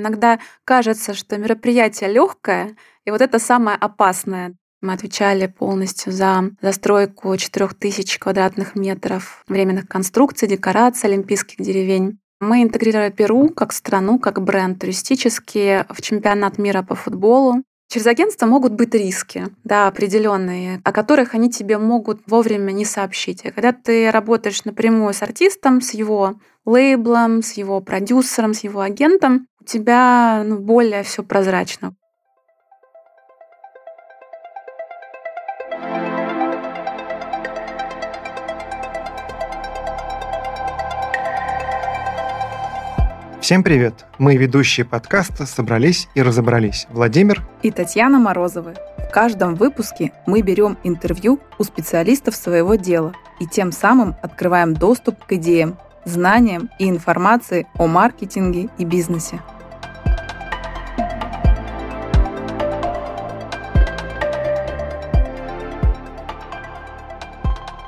Иногда кажется, что мероприятие легкое, и вот это самое опасное. Мы отвечали полностью за застройку 4000 квадратных метров временных конструкций, декораций олимпийских деревень. Мы интегрировали Перу как страну, как бренд туристический в чемпионат мира по футболу. Через агентство могут быть риски, да, определенные, о которых они тебе могут вовремя не сообщить. И когда ты работаешь напрямую с артистом, с его лейблом, с его продюсером, с его агентом, у тебя более все прозрачно. Всем привет! Мы, ведущие подкаста «Собрались и разобрались», Владимир и Татьяна Морозовы. В каждом выпуске мы берем интервью у специалистов своего дела и тем самым открываем доступ к идеям, знаниям и информации о маркетинге и бизнесе.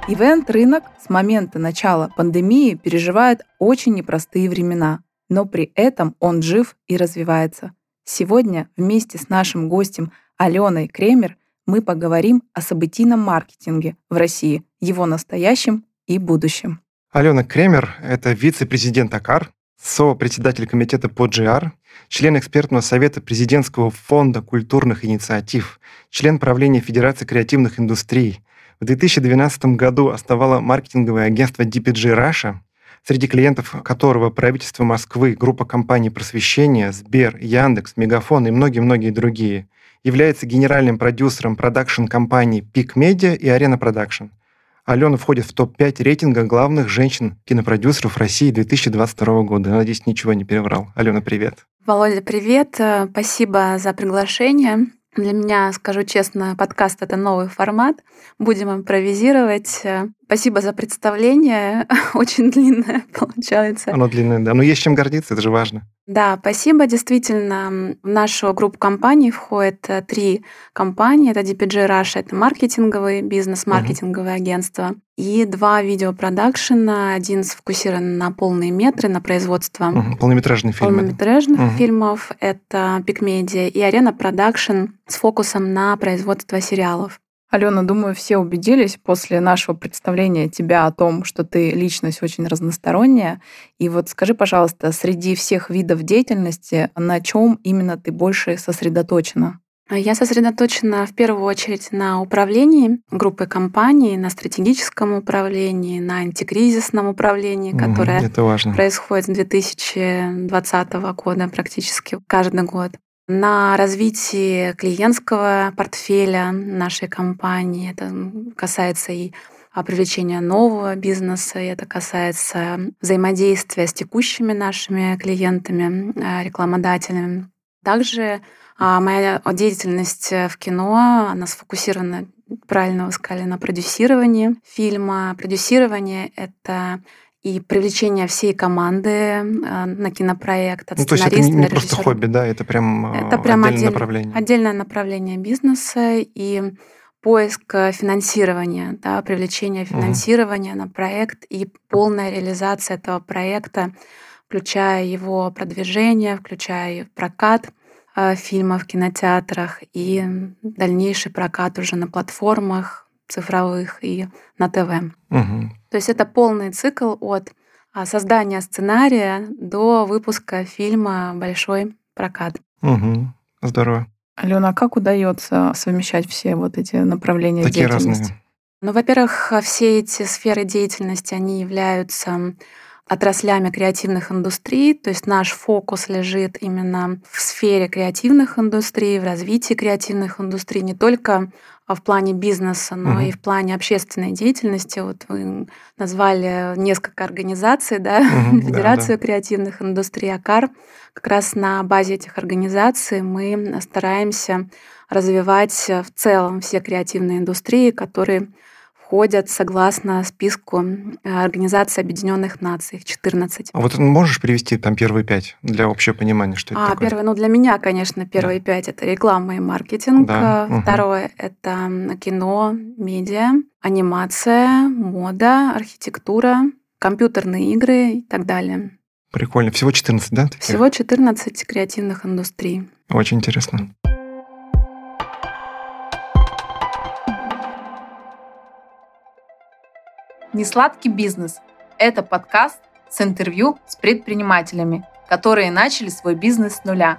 Ивент-рынок с момента начала пандемии переживает очень непростые времена, но при этом он жив и развивается. Сегодня вместе с нашим гостем Аленой Кремер мы поговорим о событийном маркетинге в России, его настоящем и будущем. Алена Кремер — это вице-президент АКАР, сопредседатель комитета по GR, член экспертного совета Президентского фонда культурных инициатив, член правления Федерации креативных индустрий. В 2012 году основала маркетинговое агентство DPG Russia, среди клиентов которого правительство Москвы, группа компаний «Просвещение», «Сбер», «Яндекс», «Мегафон» и многие-многие другие, является генеральным продюсером продакшн-компаний «Пик Медиа» и «Арена Продакшн». Алена входит в топ-5 рейтинга главных женщин-кинопродюсеров России 2022 года. Я надеюсь, ничего не переврал. Алена, привет. Володя, привет. Спасибо за приглашение. Для меня, скажу честно, подкаст — это новый формат. Будем импровизировать. Спасибо за представление. Очень длинное получается. Оно длинное, да. Но есть чем гордиться, это же важно. Да, спасибо. Действительно, в нашу группу компаний входят 3 компании. Это DPG Russia, это маркетинговый бизнес, маркетинговое агентство. И 2 видеопродакшена. Один сфокусирован на полные метры, на производство полнометражных фильмов. Полнометражных фильмов. Это Пик Медиа и Арена Продакшн с фокусом на производство сериалов. Алена, думаю, все убедились после нашего представления тебя о том, что ты личность очень разносторонняя. И вот скажи, пожалуйста, среди всех видов деятельности, на чем именно ты больше сосредоточена? Я сосредоточена в первую очередь на управлении группой компаний, на стратегическом управлении, на антикризисном управлении, которое происходит с 2020 года практически каждый год. На развитии клиентского портфеля нашей компании. Это касается и привлечения нового бизнеса, и это касается взаимодействия с текущими нашими клиентами, рекламодателями. Также моя деятельность в кино, она сфокусирована, правильно вы сказали, на продюсировании фильма. Продюсирование — это и привлечение всей команды на кинопроект, от сценариста, режиссера. То есть это не просто хобби, да, это прям отдельное направление. Отдельное направление бизнеса и поиск финансирования, да, привлечение финансирования на проект и полная реализация этого проекта, включая его продвижение, включая прокат фильмов в кинотеатрах и дальнейший прокат уже на платформах цифровых и на ТВ. То есть это полный цикл от создания сценария до выпуска фильма «Большой прокат». Здорово. Алена, а как удается совмещать все вот эти направления такие деятельности? Разные. Ну, во-первых, все эти сферы деятельности, они являются отраслями креативных индустрий, то есть наш фокус лежит именно в сфере креативных индустрий, в развитии креативных индустрий, не только в плане бизнеса, но и в плане общественной деятельности. Вот вы назвали несколько организаций, да, Федерацию креативных индустрий, АКАР. Как раз на базе этих организаций мы стараемся развивать в целом все креативные индустрии, которые входят согласно списку Организации Объединенных Наций, их 14. А вот можешь привести там первые 5 для общего понимания, что это такое? Первое, для меня, конечно, первые 5 — это реклама и маркетинг. Да. Второе — это кино, медиа, анимация, мода, архитектура, компьютерные игры и так далее. Прикольно. Всего 14, да? Таких? Всего 14 креативных индустрий. Очень интересно. Несладкий бизнес – это подкаст с интервью с предпринимателями, которые начали свой бизнес с нуля.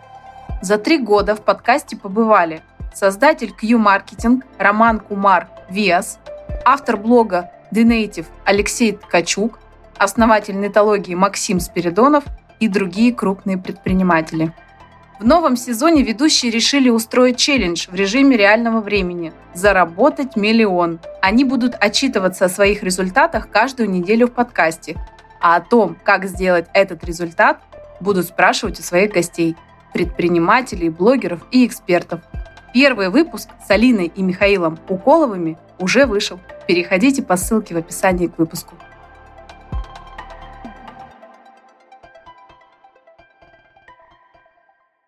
За 3 года в подкасте побывали создатель Q-маркетинг Роман Кумар Виас, автор блога The Native Алексей Ткачук, основатель Нетологии Максим Спиридонов и другие крупные предприниматели. В новом сезоне ведущие решили устроить челлендж в режиме реального времени – заработать миллион. Они будут отчитываться о своих результатах каждую неделю в подкасте, а о том, как сделать этот результат, будут спрашивать у своих гостей – предпринимателей, блогеров и экспертов. Первый выпуск с Алиной и Михаилом Уколовыми уже вышел. Переходите по ссылке в описании к выпуску.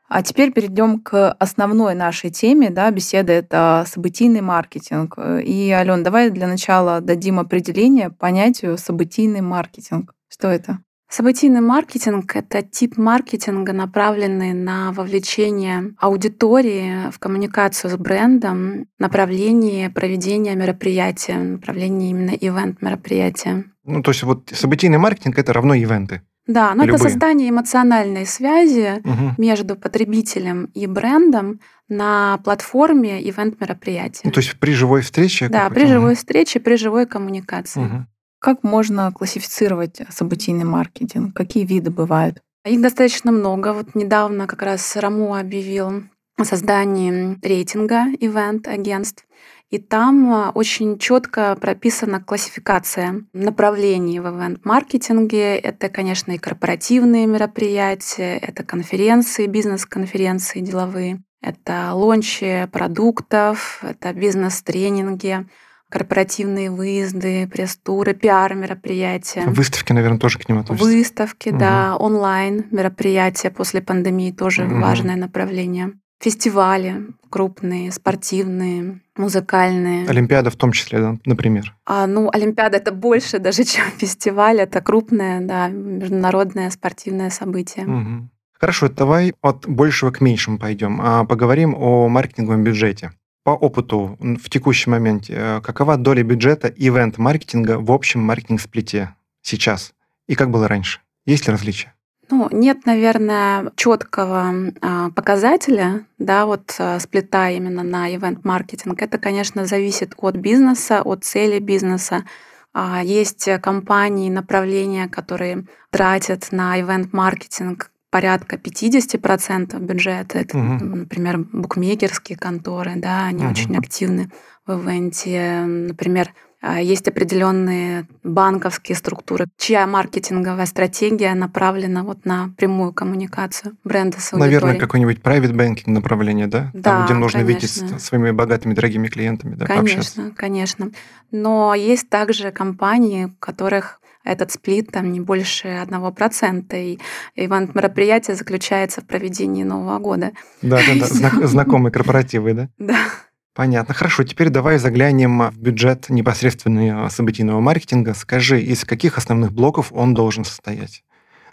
А теперь перейдем к основной нашей теме, да, беседы – это событийный маркетинг. И, Алён, давай для начала дадим определение понятию событийный маркетинг. Что это? Событийный маркетинг – это тип маркетинга, направленный на вовлечение аудитории в коммуникацию с брендом, направление проведения мероприятия, направление именно ивент-мероприятия. Ну, то есть вот событийный маркетинг – это равно ивенты? Да, но любые. Это создание эмоциональной связи между потребителем и брендом на платформе ивент-мероприятия. Ну, то есть при живой встрече? Да, при живой встрече, при живой коммуникации. Угу. Как можно классифицировать событийный маркетинг? Какие виды бывают? Их достаточно много. Вот недавно как раз Раму объявил о создании рейтинга ивент-агентств. И там очень четко прописана классификация направлений в ивент-маркетинге. Это, конечно, и корпоративные мероприятия, это конференции, бизнес-конференции деловые, это лончи продуктов, это бизнес-тренинги, корпоративные выезды, пресс-туры, пиар-мероприятия. Выставки, наверное, тоже к ним относятся. Выставки, да, онлайн-мероприятия после пандемии тоже важное направление. Фестивали крупные, спортивные, музыкальные. Олимпиада в том числе, да, например? Олимпиада — это больше даже, чем фестиваль. Это крупное, да, международное спортивное событие. Угу. Хорошо, давай от большего к меньшему пойдем. Поговорим о маркетинговом бюджете. По опыту в текущем моменте, какова доля бюджета ивент-маркетинга в общем маркетинг-сплите сейчас? И как было раньше? Есть ли различия? Нет, наверное, четкого показателя, да, вот сплита именно на ивент-маркетинг. Это, конечно, зависит от бизнеса, от цели бизнеса. Есть компании, направления, которые тратят на ивент-маркетинг порядка 50% бюджета. Это, например, букмекерские конторы, да, они очень активны в ивенте. Например, есть определенные банковские структуры, чья маркетинговая стратегия направлена вот на прямую коммуникацию бренда с аудиторией. Наверное, какой-нибудь private banking направление, да? Да, там, где нужно видеть своими богатыми, дорогими клиентами, да, пообщаться. Конечно, конечно. Но есть также компании, у которых этот сплит там не больше 1%, и ивент-мероприятие заключается в проведении Нового года. Да. Знакомые корпоративы, да? Да. Понятно. Хорошо, теперь давай заглянем в бюджет непосредственно событийного маркетинга. Скажи, из каких основных блоков он должен состоять?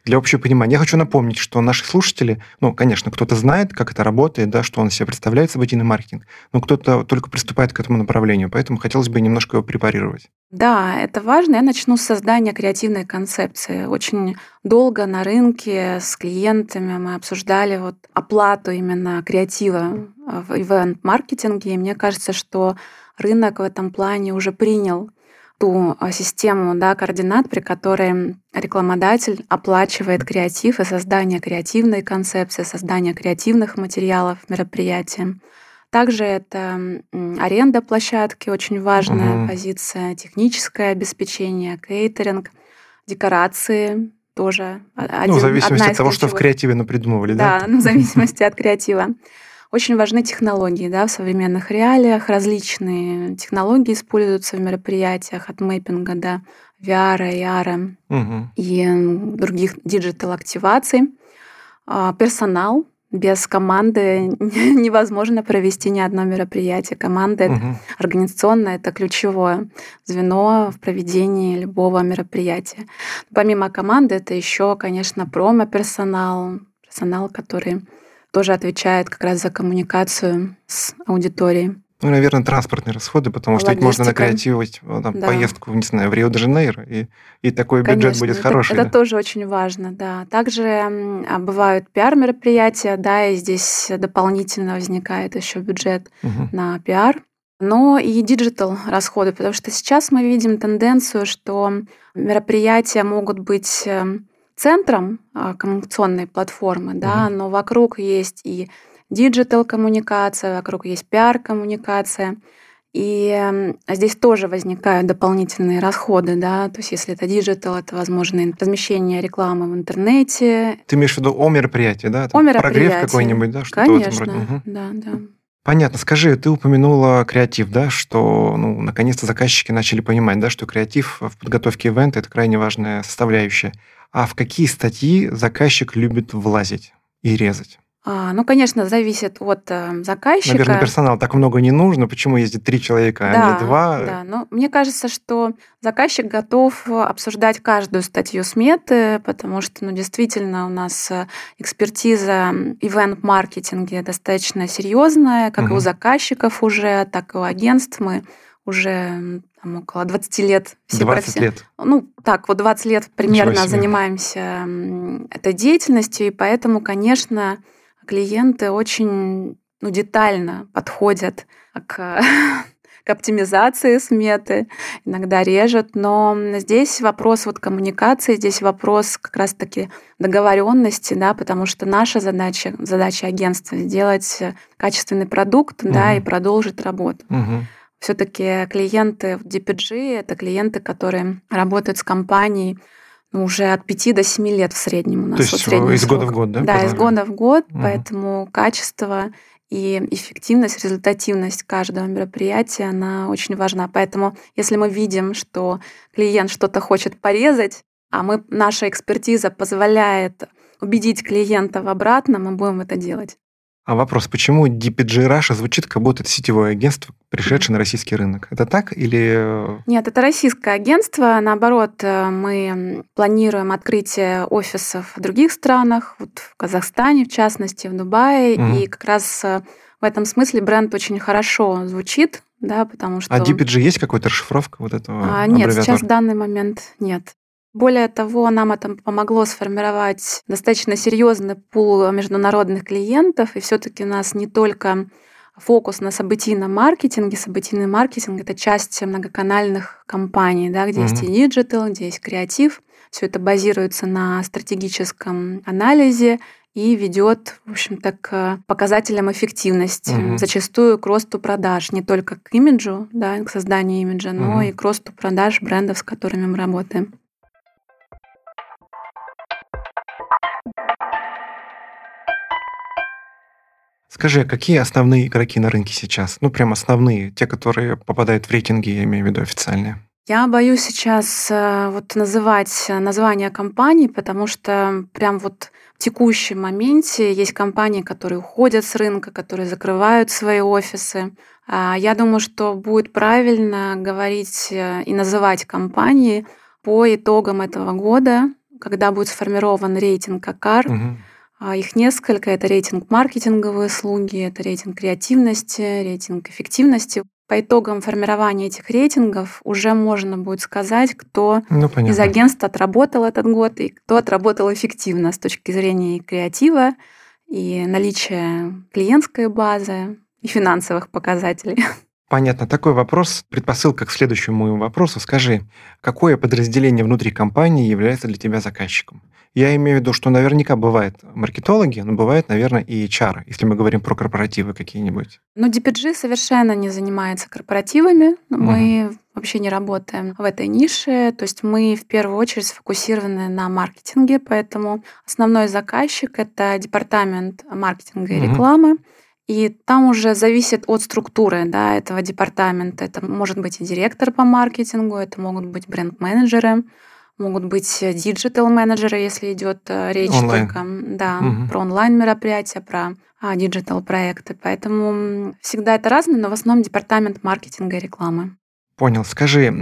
Для общего понимания. Я хочу напомнить, что наши слушатели, конечно, кто-то знает, как это работает, да, что он себе представляет событийный маркетинг, но кто-то только приступает к этому направлению, поэтому хотелось бы немножко его препарировать. Да, это важно. Я начну с создания креативной концепции. Очень долго на рынке с клиентами мы обсуждали вот оплату именно креатива в ивент-маркетинге, и мне кажется, что рынок в этом плане уже принял ту систему, да, координат, при которой рекламодатель оплачивает креатив и создание креативной концепции, создание креативных материалов мероприятия. Также это аренда площадки, очень важная позиция, техническое обеспечение, кейтеринг, декорации тоже. В зависимости от того, что в креативе напридумывали, да? Да, в зависимости от креатива. Очень важны технологии, да, в современных реалиях. Различные технологии используются в мероприятиях от мэппинга до VR, AR и других диджитал-активаций. Персонал, без команды невозможно провести ни одно мероприятие. Команда организационная, это ключевое звено в проведении любого мероприятия. Помимо команды, это еще, конечно, промо-персонал, персонал, который тоже отвечает как раз за коммуникацию с аудиторией. Ну, наверное, транспортные расходы, потому что ведь можно накреативить поездку, не знаю, в Рио-де-Жанейро, и такой бюджет будет хороший. Это тоже очень важно, да. Также бывают пиар-мероприятия, да, и здесь дополнительно возникает еще бюджет на пиар. Но и диджитал-расходы, потому что сейчас мы видим тенденцию, что мероприятия могут быть центром коммуникационной платформы, да, но вокруг есть и диджитал-коммуникация, вокруг есть пиар-коммуникация. И здесь тоже возникают дополнительные расходы, да, то есть если это диджитал, это, возможно, размещение рекламы в интернете. Ты имеешь в виду о мероприятии, да? О мероприятии. Прогрев какой-нибудь, да? Что-то конечно, в этом роде. Да. Понятно. Скажи, ты упомянула креатив, да, что, ну, наконец-то заказчики начали понимать, да, что креатив в подготовке ивента – это крайне важная составляющая. А в какие статьи заказчик любит влазить и резать? Ну, конечно, зависит от заказчика. Наверное, персонал так много не нужно. Почему ездит 3 человека, а не 2? Да, но мне кажется, что заказчик готов обсуждать каждую статью сметы, потому что, ну, действительно, у нас экспертиза ивент-маркетинге достаточно серьезная, как и у заказчиков уже, так и у агентств. Мы уже там, около 20 лет. 20 лет? Ну, так, вот 20 лет примерно занимаемся этой деятельностью, и поэтому, конечно... Клиенты очень детально подходят к оптимизации сметы, иногда режут, но здесь вопрос вот коммуникации, здесь вопрос как раз-таки договоренности, да, потому что наша задача агентства сделать качественный продукт, да, и продолжить работу. Все-таки клиенты в DPG — это клиенты, которые работают с компанией, уже от 5 до 7 лет в среднем у нас. То есть из года в год, да? Да, из года в год, поэтому качество и эффективность, результативность каждого мероприятия, она очень важна. Поэтому если мы видим, что клиент что-то хочет порезать, а наша экспертиза позволяет убедить клиента в обратном, мы будем это делать. А вопрос, почему DPG Russia звучит, как будто это сетевое агентство, пришедшее на российский рынок? Это так или... Нет, это российское агентство. Наоборот, мы планируем открытие офисов в других странах, вот в Казахстане, в частности, в Дубае. И как раз в этом смысле бренд очень хорошо звучит, да, потому что... А DPG есть какая-то расшифровка вот этого аббревиатуры? Нет, сейчас в данный момент нет. Более того, нам это помогло сформировать достаточно серьезный пул международных клиентов, и все-таки у нас не только фокус на событийном маркетинге. Событийный маркетинг — это часть многоканальных компаний, да, где есть и диджитал, где есть креатив. Все это базируется на стратегическом анализе и ведет, в общем-то, к показателям эффективности, зачастую к росту продаж, не только к имиджу, да, к созданию имиджа, но и к росту продаж брендов, с которыми мы работаем. Скажи, какие основные игроки на рынке сейчас? Ну, прям основные, те, которые попадают в рейтинги, я имею в виду официальные. Я боюсь сейчас называть названия компаний, потому что прям в текущем моменте есть компании, которые уходят с рынка, которые закрывают свои офисы. Я думаю, что будет правильно говорить и называть компании по итогам этого года, когда будет сформирован рейтинг АКАР. Их несколько. Это рейтинг маркетинговые услуги, это рейтинг креативности, рейтинг эффективности. По итогам формирования этих рейтингов уже можно будет сказать, кто из агентств отработал этот год и кто отработал эффективно с точки зрения и креатива, и наличия клиентской базы, и финансовых показателей. Понятно. Такой вопрос, предпосылка к следующему моему вопросу. Скажи, какое подразделение внутри компании является для тебя заказчиком? Я имею в виду, что наверняка бывают маркетологи, но бывают, наверное, и HR, если мы говорим про корпоративы какие-нибудь. DPG совершенно не занимается корпоративами. Мы вообще не работаем в этой нише. То есть мы в первую очередь сфокусированы на маркетинге, поэтому основной заказчик — это департамент маркетинга и рекламы. И там уже зависит от структуры, да, этого департамента. Это может быть и директор по маркетингу, это могут быть бренд-менеджеры, Могут быть диджитал-менеджеры, если идет речь онлайн. Только про онлайн-мероприятия, про диджитал-проекты. Поэтому всегда это разное, но в основном департамент маркетинга и рекламы. Понял. Скажи,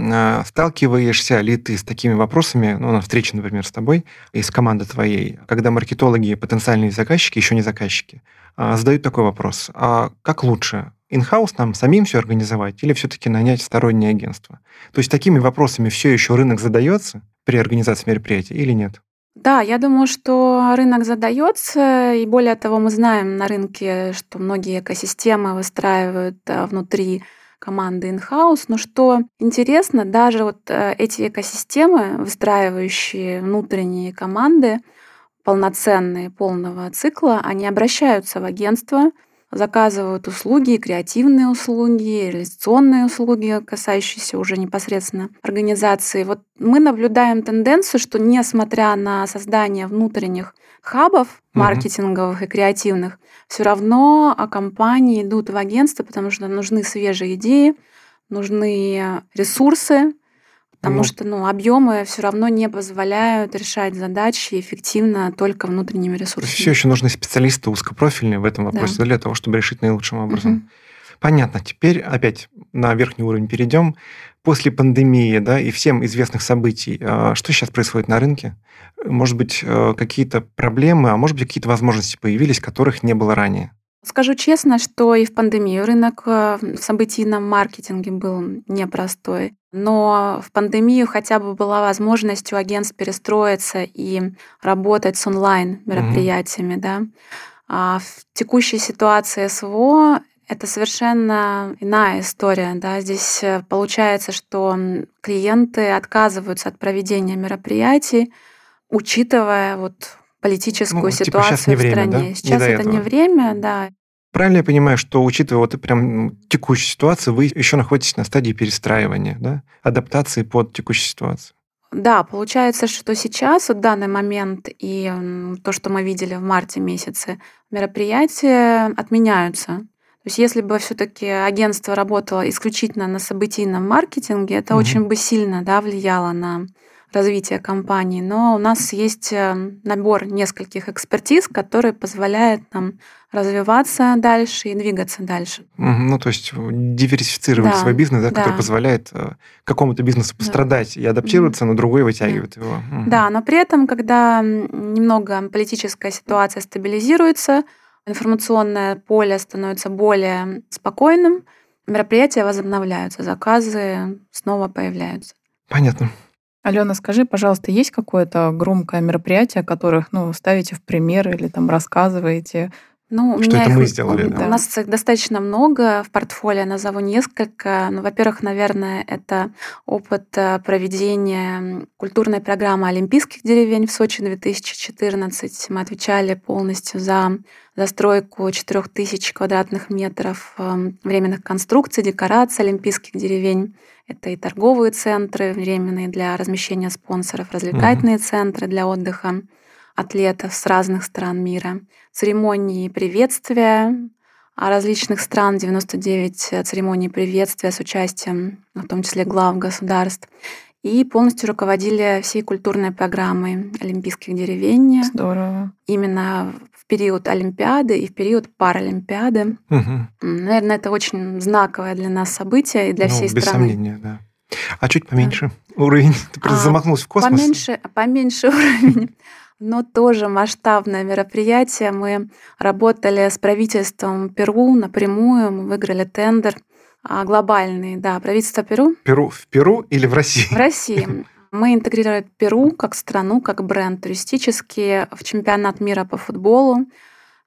сталкиваешься ли ты с такими вопросами, на встрече, например, с тобой, из команды твоей, когда маркетологи, потенциальные заказчики, еще не заказчики, задают такой вопрос, а как лучше, инхаус нам самим все организовать или все-таки нанять стороннее агентство? То есть такими вопросами все еще рынок задается при организации мероприятий или нет? Да, я думаю, что рынок задается, и более того, мы знаем на рынке, что многие экосистемы выстраивают внутри команды инхаус, но что интересно, даже эти экосистемы, выстраивающие внутренние команды, полноценные, полного цикла, они обращаются в агентство, заказывают услуги, креативные услуги, реализационные услуги, касающиеся уже непосредственно организации. Мы наблюдаем тенденцию, что несмотря на создание внутренних хабов маркетинговых и креативных, все равно компании идут в агентство, потому что нужны свежие идеи, нужны ресурсы, потому что объемы все равно не позволяют решать задачи эффективно только внутренними ресурсами. Все еще нужны специалисты узкопрофильные в этом вопросе для того, чтобы решить наилучшим образом. Понятно. Теперь опять на верхний уровень перейдем. После пандемии, и всем известных событий, что сейчас происходит на рынке? Может быть, какие-то проблемы, а может быть, какие-то возможности появились, которых не было ранее? Скажу честно, что и в пандемию рынок в событийном маркетинге был непростой. Но в пандемию хотя бы была возможность у агентств перестроиться и работать с онлайн-мероприятиями. А в текущей ситуации СВО это совершенно иная история. Здесь получается, что клиенты отказываются от проведения мероприятий, учитывая политическую ситуацию сейчас не в стране. Время, да? Сейчас это не время, Правильно я понимаю, что, учитывая прям текущую ситуацию, вы еще находитесь на стадии перестраивания, адаптации под текущую ситуацию? Да, получается, что сейчас, в данный момент, и то, что мы видели в марте месяце, мероприятия отменяются. То есть если бы все-таки агентство работало исключительно на событийном маркетинге, это очень бы сильно влияло на развитие компании. Но у нас есть набор нескольких экспертиз, которые позволяют нам развиваться дальше и двигаться дальше. То есть диверсифицировать свой бизнес, который позволяет какому-то бизнесу пострадать и адаптироваться, но другой вытягивает его. Но при этом, когда немного политическая ситуация стабилизируется, информационное поле становится более спокойным, мероприятия возобновляются, заказы снова появляются. Понятно. Алена, скажи, пожалуйста, есть какое-то громкое мероприятие, которых ставите в пример или рассказываете? Что это мы сделали? У нас их достаточно много в портфолио, назову несколько. Во-первых, наверное, это опыт проведения культурной программы Олимпийских деревень в Сочи 2014. Мы отвечали полностью за застройку 4000 квадратных метров временных конструкций, декораций Олимпийских деревень. Это и торговые центры временные для размещения спонсоров, развлекательные центры для отдыха атлетов с разных стран мира, церемонии приветствия различных стран, 99 церемоний приветствия с участием, в том числе глав государств, и полностью руководили всей культурной программой Олимпийских деревень. Здорово. Именно в период Олимпиады и в период Паралимпиады. Наверное, это очень знаковое для нас событие и для всей страны. Без сомнения, А чуть поменьше уровень? Ты просто замахнулась в космос. Поменьше уровень. Но тоже масштабное мероприятие. Мы работали с правительством Перу напрямую, мы выиграли тендер глобальный. Правительство Перу. В Перу или в России? В России. Мы интегрировали Перу как страну, как бренд туристический в чемпионат мира по футболу.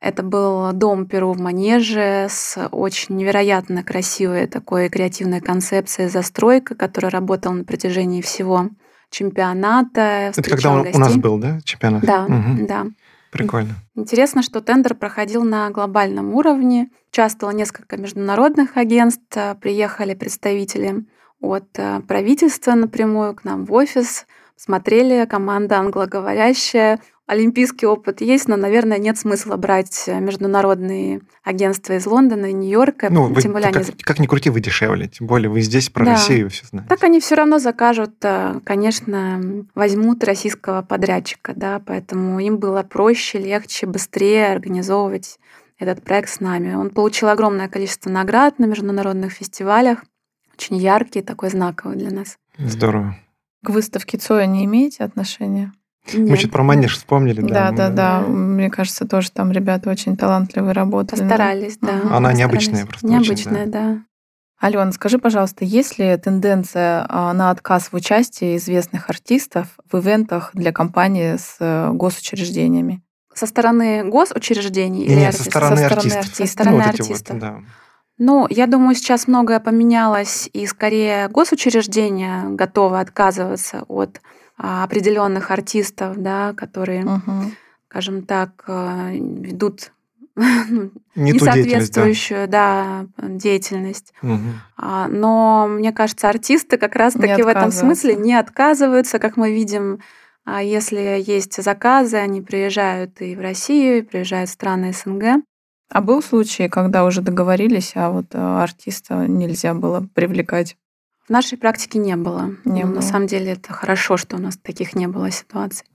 Это был дом Перу в Манеже с очень невероятно красивой такой креативной концепцией застройка, которая работала на протяжении всего чемпионата. Это когда он у нас был, чемпионат? Да. Прикольно. Интересно, что тендер проходил на глобальном уровне. Участвовало несколько международных агентств, приехали представители от правительства напрямую к нам в офис, смотрели, команда англоговорящая, олимпийский опыт есть, но, наверное, нет смысла брать международные агентства из Лондона и Нью-Йорка. Ну, тем более как ни крути, вы дешевле, тем более вы здесь про Россию все знаете. Так они все равно закажут, конечно, возьмут российского подрядчика, да, поэтому им было проще, легче, быстрее организовывать этот проект с нами. Он получил огромное количество наград на международных фестивалях, очень яркий, такой знаковый для нас. Здорово. К выставке Цоя не имеете отношения? Нет. Мы чуть про Манеж вспомнили. Да. Мне кажется, тоже там ребята очень талантливые работали. Постарались, да. Она необычная просто. Необычная, да. Алена, скажи, пожалуйста, есть ли тенденция на отказ в участии известных артистов в ивентах для компаний с госучреждениями? Со стороны госучреждений? Нет, со стороны артистов. Ну, я думаю, сейчас многое поменялось, и скорее госучреждения готовы отказываться от определенных артистов, да, которые, скажем так, ведут несоответствующую деятельность. Но, мне кажется, артисты как раз-таки в этом смысле не отказываются, как мы видим. Если есть заказы, они приезжают и в Россию, и приезжают в страны СНГ. А был случай, когда уже договорились, а вот артиста нельзя было привлекать? В нашей практике не было. На самом деле это хорошо, что у нас таких не было ситуаций.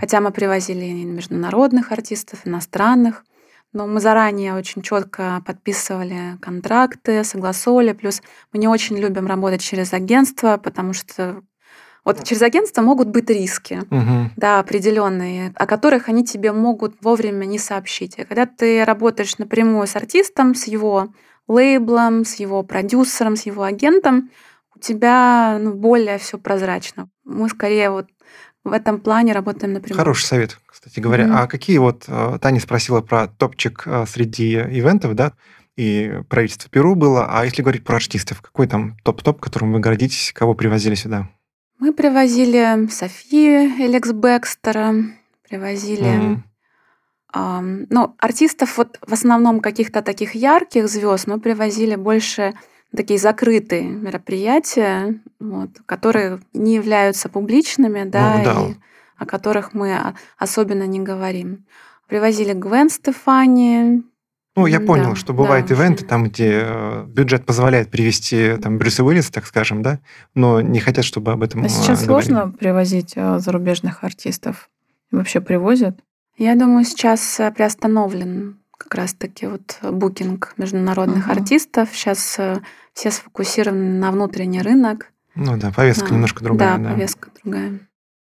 Хотя мы привозили и международных артистов, иностранных, но мы заранее очень четко подписывали контракты, согласовали. Плюс мы не очень любим работать через агентство, потому что вот через агентство могут быть риски, определенные, о которых они тебе могут вовремя не сообщить. И когда ты работаешь напрямую с артистом, с его лейблом, с его продюсером, с его агентом, у тебя более все прозрачно. Мы скорее вот в этом плане работаем напрямую. Хороший совет, кстати говоря. А какие вот Таня спросила про топчик среди ивентов, да? И правительство Перу было. А если говорить про артистов, какой там топ-топ, которым вы гордитесь, кого привозили сюда? Мы привозили Софи Элис Бэкстера, привозили... артистов вот в основном каких-то таких ярких звезд мы привозили больше такие закрытые мероприятия, вот, которые не являются публичными, и о которых мы особенно не говорим. Привозили Гвен Стефани... Я понял, что бывают ивенты, там, где бюджет позволяет привезти Брюса Уиллиса, так скажем, да, но не хотят, чтобы об этом говорили. А сейчас сложно привозить зарубежных артистов? Вообще привозят? Я думаю, сейчас приостановлен как раз-таки букинг международных артистов. Сейчас все сфокусированы на внутренний рынок. Повестка немножко другая. Да, повестка другая.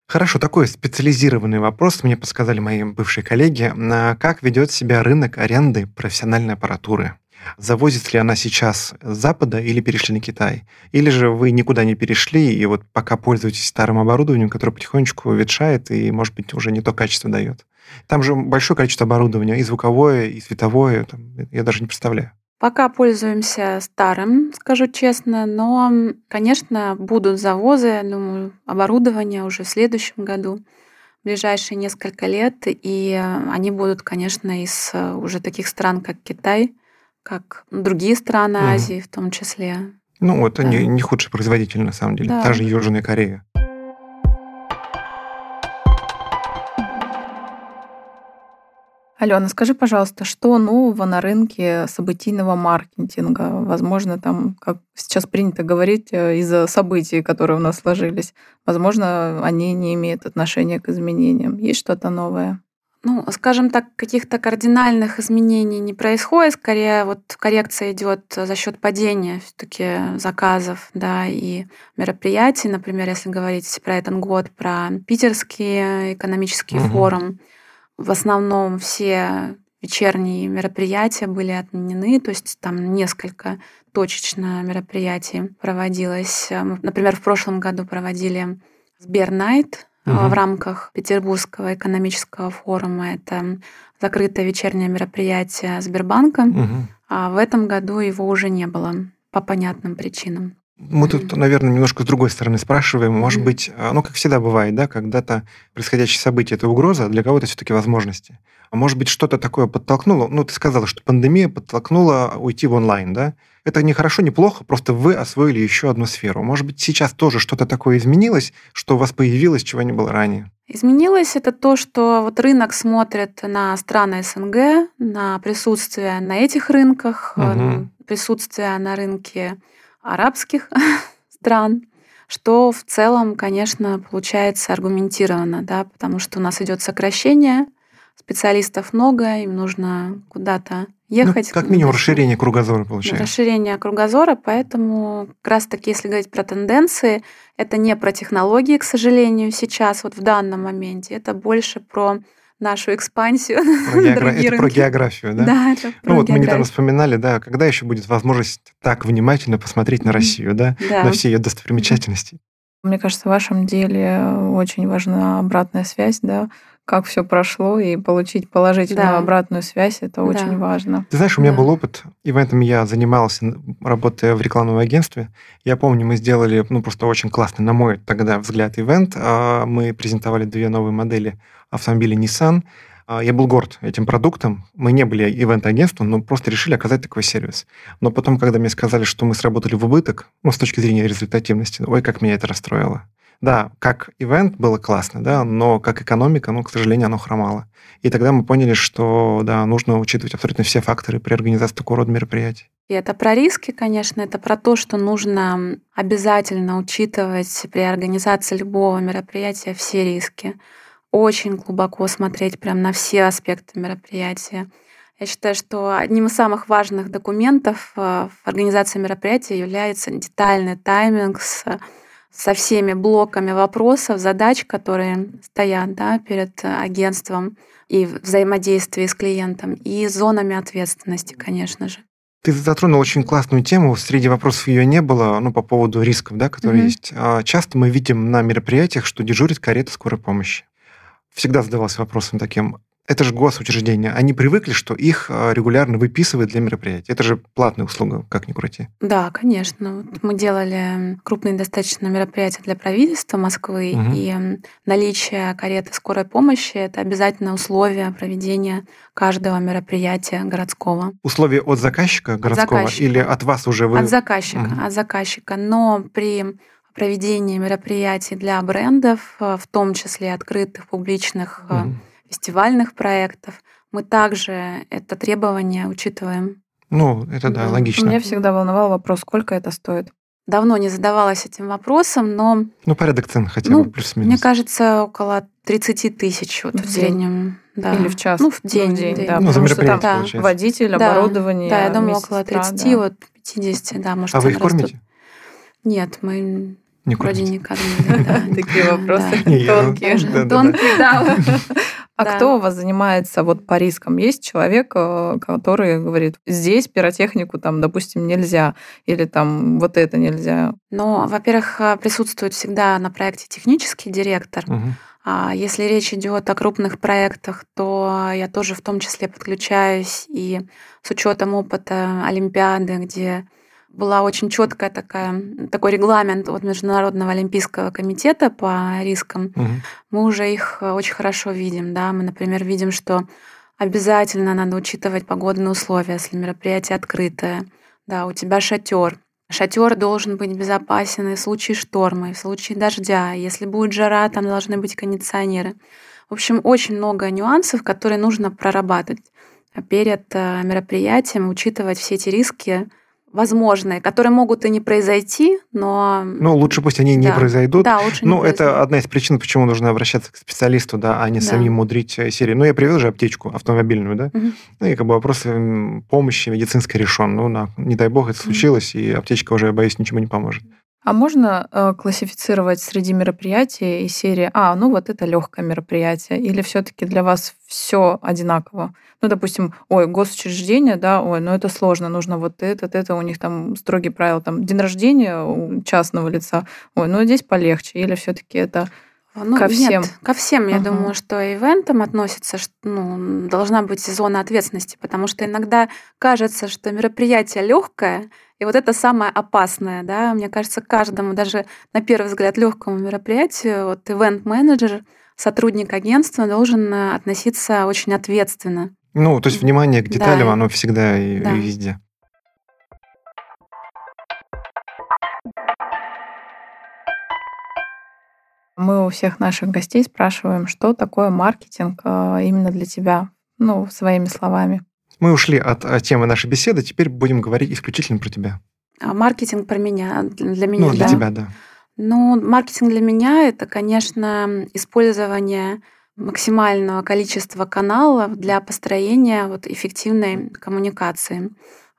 Хорошо, такой специализированный вопрос мне подсказали мои бывшие коллеги. Как ведет себя рынок аренды профессиональной аппаратуры? Завозит ли она сейчас с Запада или перешли на Китай? Или же вы никуда не перешли и вот пока пользуетесь старым оборудованием, которое потихонечку ветшает и, может быть, уже не то качество дает? Там же большое количество оборудования, и звуковое, и световое, я даже не представляю. Пока пользуемся старым, скажу честно, но, конечно, будут завозы, я думаю, оборудования уже в следующем году, в ближайшие несколько лет, и они будут, конечно, из уже таких стран, как Китай, как другие страны Азии в том числе. Это не худший производитель, на самом деле, та же Южная Корея. Алена, скажи, пожалуйста, что нового на рынке событийного маркетинга? Возможно, там, как сейчас принято говорить, из-за событий, которые у нас сложились, возможно, они не имеют отношения к изменениям. Есть что-то новое? Скажем так, каких-то кардинальных изменений не происходит. Скорее, коррекция идет за счет падения все-таки заказов, и мероприятий. Например, если говорить про этот год, про питерский экономический форум, в основном все вечерние мероприятия были отменены, то есть там несколько точечно мероприятий проводилось. Например, в прошлом году проводили Сбер в рамках Петербургского экономического форума. Это закрытое вечернее мероприятие Сбербанка. А в этом году его уже не было по понятным причинам. Мы тут, наверное, немножко с другой стороны спрашиваем. Может быть, как всегда бывает, когда-то происходящее событие – это угроза, а для кого-то все-таки возможности. А может быть, что-то такое подтолкнуло? Ты сказала, что пандемия подтолкнула уйти в онлайн, да? Это не хорошо, не плохо, просто вы освоили еще одну сферу. Может быть, сейчас тоже что-то такое изменилось, что у вас появилось, чего не было ранее? Изменилось это то, что вот рынок смотрит на страны СНГ, на присутствие на этих рынках, присутствие на рынке арабских стран, что в целом, конечно, получается аргументированно, да, потому что у нас идет сокращение, специалистов много, им нужно куда-то ехать. Ну, как минимум расширение кругозора получается. Расширение кругозора, поэтому как раз-таки, если говорить про тенденции, это не про технологии, к сожалению, сейчас, вот в данном моменте, это больше про нашу экспансию. Это про географию, да? Да, это про географию. Ну вот мы недавно вспоминали, да, когда еще будет возможность так внимательно посмотреть на Россию, да, на все ее достопримечательности. Мне кажется, в вашем деле очень важна обратная связь, да, как все прошло, и получить положительную обратную связь, это очень важно. Ты знаешь, у меня был опыт, и в этом я занимался, работая в рекламном агентстве. Я помню, мы сделали, ну, просто очень классный, на мой тогда взгляд, ивент. Мы презентовали две новые модели автомобилей Nissan. Я был горд этим продуктом. Мы не были ивент-агентством, но просто решили оказать такой сервис. Но потом, когда мне сказали, что мы сработали в убыток, ну, с точки зрения результативности, ой, как меня это расстроило. Да, как ивент было классно, да, но как экономика, ну, к сожалению, оно хромало. И тогда мы поняли, что, да, нужно учитывать абсолютно все факторы при организации такого рода мероприятий. И это про риски, конечно, это про то, что нужно обязательно учитывать при организации любого мероприятия все риски. Очень глубоко смотреть прям на все аспекты мероприятия. Я считаю, что одним из самых важных документов в организации мероприятия является детальный тайминг со всеми блоками вопросов, задач, которые стоят, да, перед агентством и взаимодействии с клиентом, и зонами ответственности, конечно же. Ты затронул очень классную тему, среди вопросов ее не было, ну, по поводу рисков, да, которые есть. Часто мы видим на мероприятиях, что дежурит карета скорой помощи. Всегда задавался вопросом таким, это же госучреждения, они привыкли, что их регулярно выписывают для мероприятий. Это же платная услуга, как ни крути. Да, конечно. Мы делали крупные достаточно мероприятия для правительства Москвы, и наличие кареты скорой помощи – это обязательное условие проведения каждого мероприятия городского. Условие от заказчика городского или от вас уже вы? От заказчика, от заказчика. Но при проведении мероприятий для брендов, в том числе открытых, публичных, фестивальных проектов, мы также это требование учитываем. Ну, это да, логично. Меня всегда волновал вопрос, сколько это стоит. Давно не задавалась этим вопросом, но... Ну, порядок цен хотя бы, плюс-минус. Мне кажется, около 30 тысяч вот в среднем. Да. Или в час. Ну, в день. Да, ну, за мероприятие, получается. Водитель, оборудование. Да, я думаю, около 30, вот 50, да, может. А вы их кормите? Нет, мы... Вроде не кормили, да. Такие вопросы тонкие. Тонкие, да. А кто у вас занимается вот по рискам? Есть человек, который говорит, здесь пиротехнику, там, допустим, нельзя, или там вот это нельзя? Ну, во-первых, присутствует всегда на проекте технический директор. Если речь идет о крупных проектах, то я тоже в том числе подключаюсь, и с учетом опыта Олимпиады, где... была очень четкая такой регламент от Международного олимпийского комитета по рискам. Мы уже их очень хорошо видим. Да? Мы, например, видим, что обязательно надо учитывать погодные условия, если мероприятие открытое. Да, у тебя шатер. Шатер должен быть безопасен и в случае шторма, и в случае дождя. Если будет жара, там должны быть кондиционеры. В общем, очень много нюансов, которые нужно прорабатывать перед мероприятием, учитывать все эти риски, возможные, которые могут и не произойти, но... Ну, лучше пусть они не произойдут. Да, лучше не произойдут. Это одна из причин, почему нужно обращаться к специалисту, да, а не самим мудрить серии. Ну, я привез же аптечку автомобильную, да, ну, и как бы вопрос помощи медицинской решен. Ну, не дай бог, это случилось, и аптечка уже, я боюсь, ничему не поможет. А можно классифицировать среди мероприятий и серии, ну вот это легкое мероприятие, или все-таки для вас все одинаково? Ну, допустим, госучреждение, да, это сложно, нужно вот это, у них там строгие правила, там день рождения у частного лица, здесь полегче, или все-таки это ко всем? Нет, ко всем, я думаю, что ивентам относится, должна быть зона ответственности, потому что иногда кажется, что мероприятие легкое. И вот это самое опасное, да, мне кажется, каждому, даже на первый взгляд, легкому мероприятию, вот ивент-менеджер, сотрудник агентства должен относиться очень ответственно. Ну, то есть внимание к деталям, оно всегда и везде. Мы у всех наших гостей спрашиваем, что такое маркетинг именно для тебя, ну, своими словами. Мы ушли от темы нашей беседы, теперь будем говорить исключительно про тебя. А маркетинг про меня, для меня, ну, для тебя, да. Ну, маркетинг для меня – это, конечно, использование максимального количества каналов для построения вот эффективной коммуникации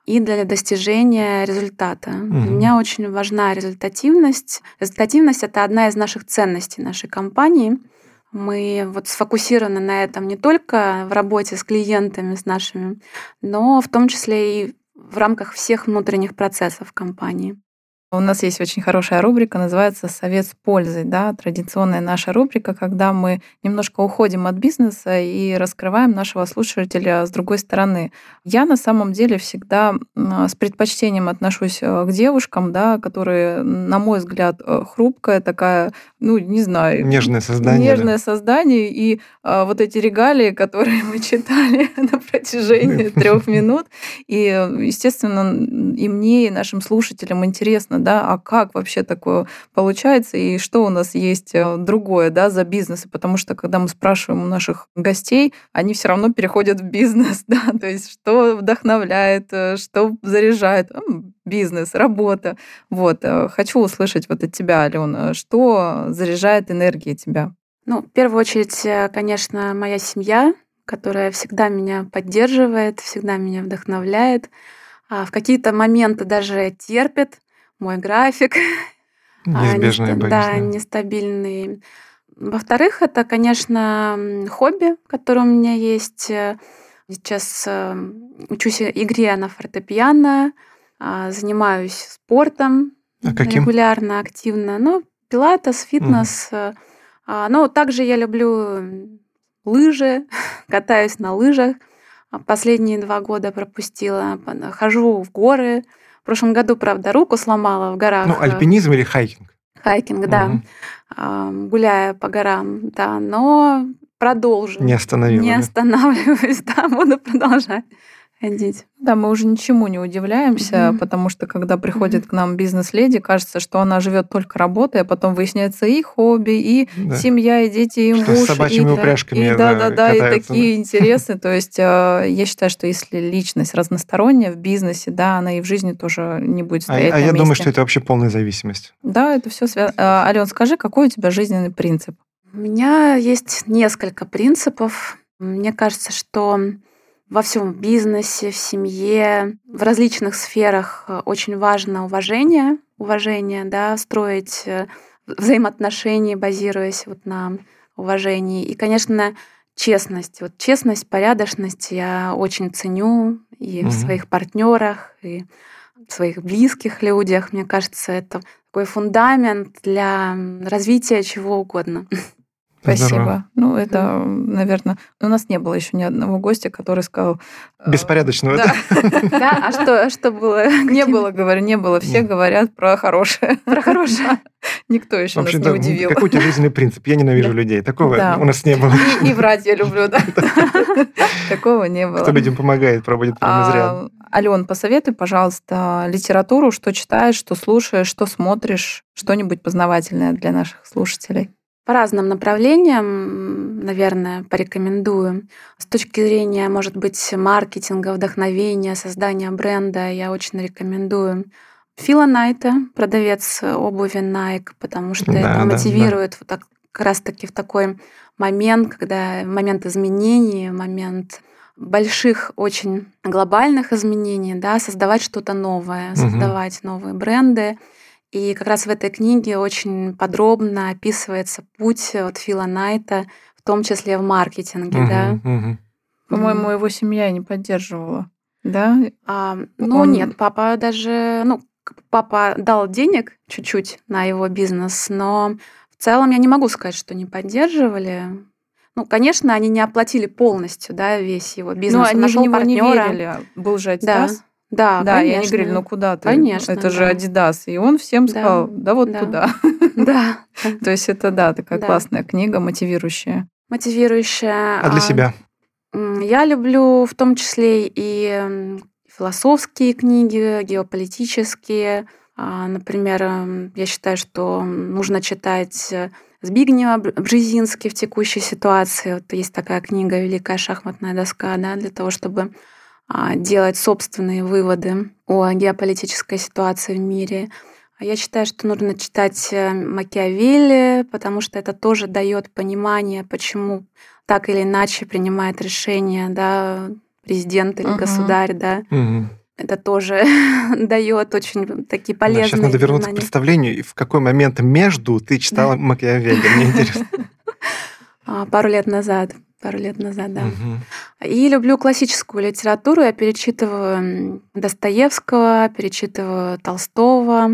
и для достижения результата. Для меня очень важна результативность. Результативность – это одна из наших ценностей нашей компании. Мы вот сфокусированы на этом не только в работе с клиентами, с нашими, но в том числе и в рамках всех внутренних процессов компании. У нас есть очень хорошая рубрика, называется «Совет с пользой». Да? Традиционная наша рубрика, когда мы немножко уходим от бизнеса и раскрываем нашего слушателя с другой стороны. Я на самом деле всегда с предпочтением отношусь к девушкам, да, которые, на мой взгляд, хрупкая такая, ну, не знаю... Нежное создание. Нежное, да, создание. И вот эти регалии, которые мы читали на протяжении 3 минут. И, естественно, и мне, и нашим слушателям интересно, да, а как вообще такое получается, и что у нас есть другое, да, за бизнес, потому что, когда мы спрашиваем у наших гостей, они все равно переходят в бизнес, да, то есть что вдохновляет, что заряжает, бизнес, работа, вот. Хочу услышать вот от тебя, Алена, что заряжает энергией тебя? Ну, в первую очередь, конечно, моя семья, которая всегда меня поддерживает, всегда меня вдохновляет, в какие-то моменты даже терпит, мой график. Неизбежные, да, нестабильный. Во-вторых, это, конечно, хобби, которое у меня есть. Сейчас учусь игре на фортепиано, занимаюсь спортом регулярно, активно. Ну, пилатес, фитнес. Но также я люблю лыжи, катаюсь на лыжах. Последние 2 года пропустила. Хожу в горы. В прошлом году, правда, руку сломала в горах. Ну, альпинизм или хайкинг? Хайкинг, да. Гуляя по горам, да. Но продолжу. Не останавливаюсь, да, буду продолжать ходить. Да, мы уже ничему не удивляемся, потому что, когда приходит к нам бизнес-леди, кажется, что она живет только работой, а потом выясняется и хобби, и семья, и дети, и муж. Что с собачьими упряжками катаются. И такие интересы. То есть я считаю, что если личность разносторонняя в бизнесе, да, она и в жизни тоже не будет стоять на месте. А я думаю, что это вообще полная зависимость. Да, это все связано. Ален, скажи, какой у тебя жизненный принцип? У меня есть несколько принципов. Мне кажется, что... Во всем бизнесе, в семье, в различных сферах очень важно уважение. Уважение, да, строить взаимоотношения, базируясь вот на уважении. И, конечно, честность. Вот честность, порядочность я очень ценю и в своих партнерах, и в своих близких людях. Мне кажется, это такой фундамент для развития чего угодно. Спасибо. Здорово. Ну, это, наверное... У нас не было еще ни одного гостя, который сказал... Беспорядочного, да? Да, а что было? Не было, говорю, не было. Все говорят про хорошее. Про хорошее. Никто еще нас не удивил. Какой у тебя жизненный принцип? Я ненавижу людей. Такого у нас не было. И врать я люблю, да? Такого не было. Кто людям помогает, проводит время зря. Ален, посоветуй, пожалуйста, литературу, что читаешь, что слушаешь, что смотришь, что-нибудь познавательное для наших слушателей. По разным направлениям, наверное, порекомендую. С точки зрения, может быть, маркетинга, вдохновения, создания бренда, я очень рекомендую Фила Найта, продавец обуви Nike, потому что это мотивирует вот как раз-таки в такой момент, когда момент изменений, момент больших, очень глобальных изменений, да, создавать что-то новое, создавать новые бренды. И как раз в этой книге очень подробно описывается путь от Фила Найта, в том числе в маркетинге. По-моему, его семья не поддерживала, да? Нет, папа даже... Ну, папа дал денег чуть-чуть на его бизнес, но в целом я не могу сказать, что не поддерживали. Ну, конечно, они не оплатили полностью, да, весь его бизнес. Но они же в него не верили, был же отказ. Да, конечно. И они говорили, ну куда ты? Конечно, это же Adidas. И он всем сказал, туда. Да. То есть это, такая классная книга, мотивирующая. Мотивирующая. А для себя? Я люблю в том числе и философские книги, геополитические. Например, я считаю, что нужно читать Збигнева Бжезинский в текущей ситуации. Вот есть такая книга «Великая шахматная доска», да, для того, чтобы делать собственные выводы о геополитической ситуации в мире. Я считаю, что нужно читать Макиавелли, потому что это тоже дает понимание, почему так или иначе принимает решение, да, президент или государь, да. Это тоже дает очень такие полезные... Сейчас надо вернуться к представлению. И в какой момент между ты читала Макиавелли? Мне интересно. Пару лет назад, да. И люблю классическую литературу. Я перечитываю Достоевского, перечитываю Толстого.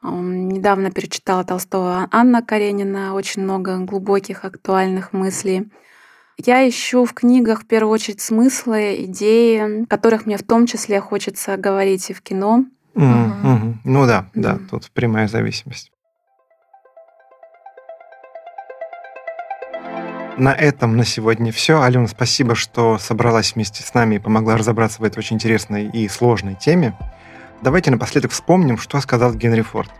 Недавно перечитала Толстого Анна Каренина. Очень много глубоких, актуальных мыслей. Я ищу в книгах, в первую очередь, смыслы, идеи, о которых мне в том числе хочется говорить и в кино. Ну да, да, тут прямая зависимость. На этом на сегодня все. Алена, спасибо, что собралась вместе с нами и помогла разобраться в этой очень интересной и сложной теме. Давайте напоследок вспомним, что сказал Генри Форд.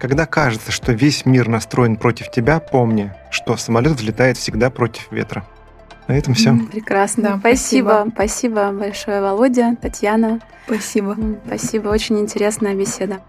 Когда кажется, что весь мир настроен против тебя, помни, что самолет взлетает всегда против ветра. На этом все. Прекрасно. Да, спасибо. Спасибо большое, Володя, Татьяна. Спасибо. Спасибо. Очень интересная беседа.